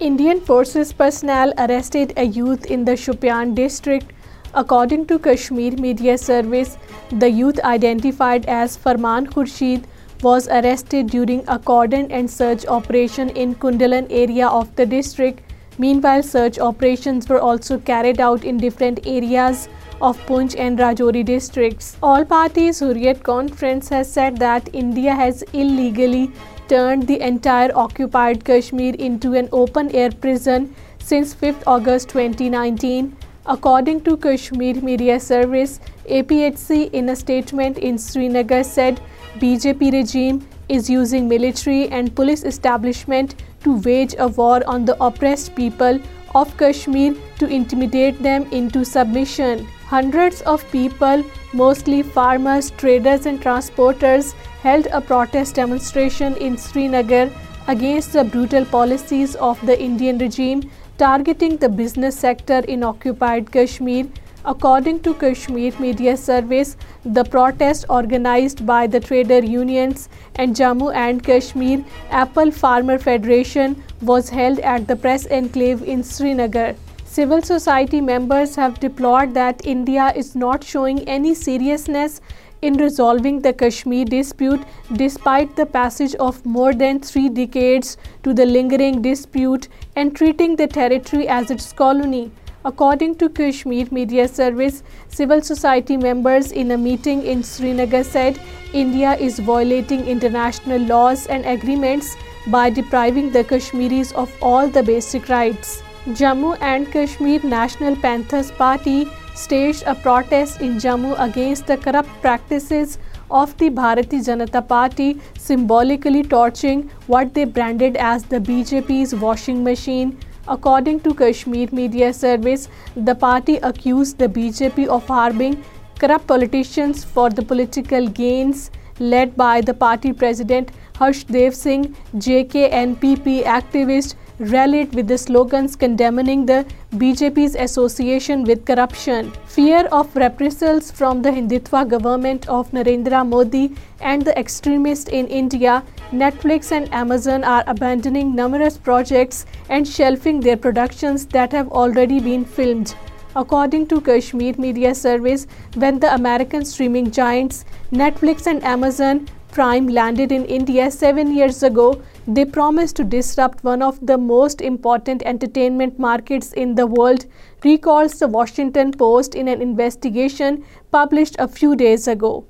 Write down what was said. Indian forces personnel arrested a youth in the Shopian district. According to Kashmir Media Service, the youth identified as Farman Khursheed was arrested during a cordon and search operation in Kundalan area of the district. Meanwhile, search operations were also carried out in different areas of Poonch and Rajouri districts. All Parties Hurriyat Conference has said that India has illegally turned the entire occupied Kashmir into an open-air prison since 5th August 2019. According to Kashmir Media Service, APHC in a statement in Srinagar said BJP regime is using military and police establishment to wage a war on the oppressed people of Kashmir to intimidate them into submission. Hundreds of people, mostly farmers, traders and transporters, held a protest demonstration in Srinagar against the brutal policies of the Indian regime targeting the business sector in occupied Kashmir. According to Kashmir Media Service, the protest organized by the trader unions and Jammu and Kashmir Apple Farmer Federation was held at the press enclave in Srinagar. Civil society members have deplored that India is not showing any seriousness in resolving the Kashmir dispute despite the passage of more than 3 decades to the lingering dispute and treating the territory as its colony. According to Kashmir Media Service, civil society members in a meeting in Srinagar said India is violating international laws and agreements by depriving the Kashmiris of all the basic rights. Jammu and Kashmir National Panthers Party staged a protest in Jammu against the corrupt practices of the Bharatiya Janata Party, symbolically torching what they branded as the BJP's washing machine. According to Kashmir Media Service, the party accused the BJP of harboring corrupt politicians for the political gains, led by the party president Harsh Dev Singh. JKNPP activists rallied with the slogans condemning the BJP's association with corruption. Fear of reprisals from the Hindutva government of Narendra Modi and the extremists in India, Netflix and Amazon are abandoning numerous projects and shelving their productions that have already been filmed. According to Kashmir Media Service, when the American streaming giants Netflix and Amazon Prime landed in India 7 years ago, they promised to disrupt one of the most important entertainment markets in the world, recalls the Washington Post in an investigation published a few days ago.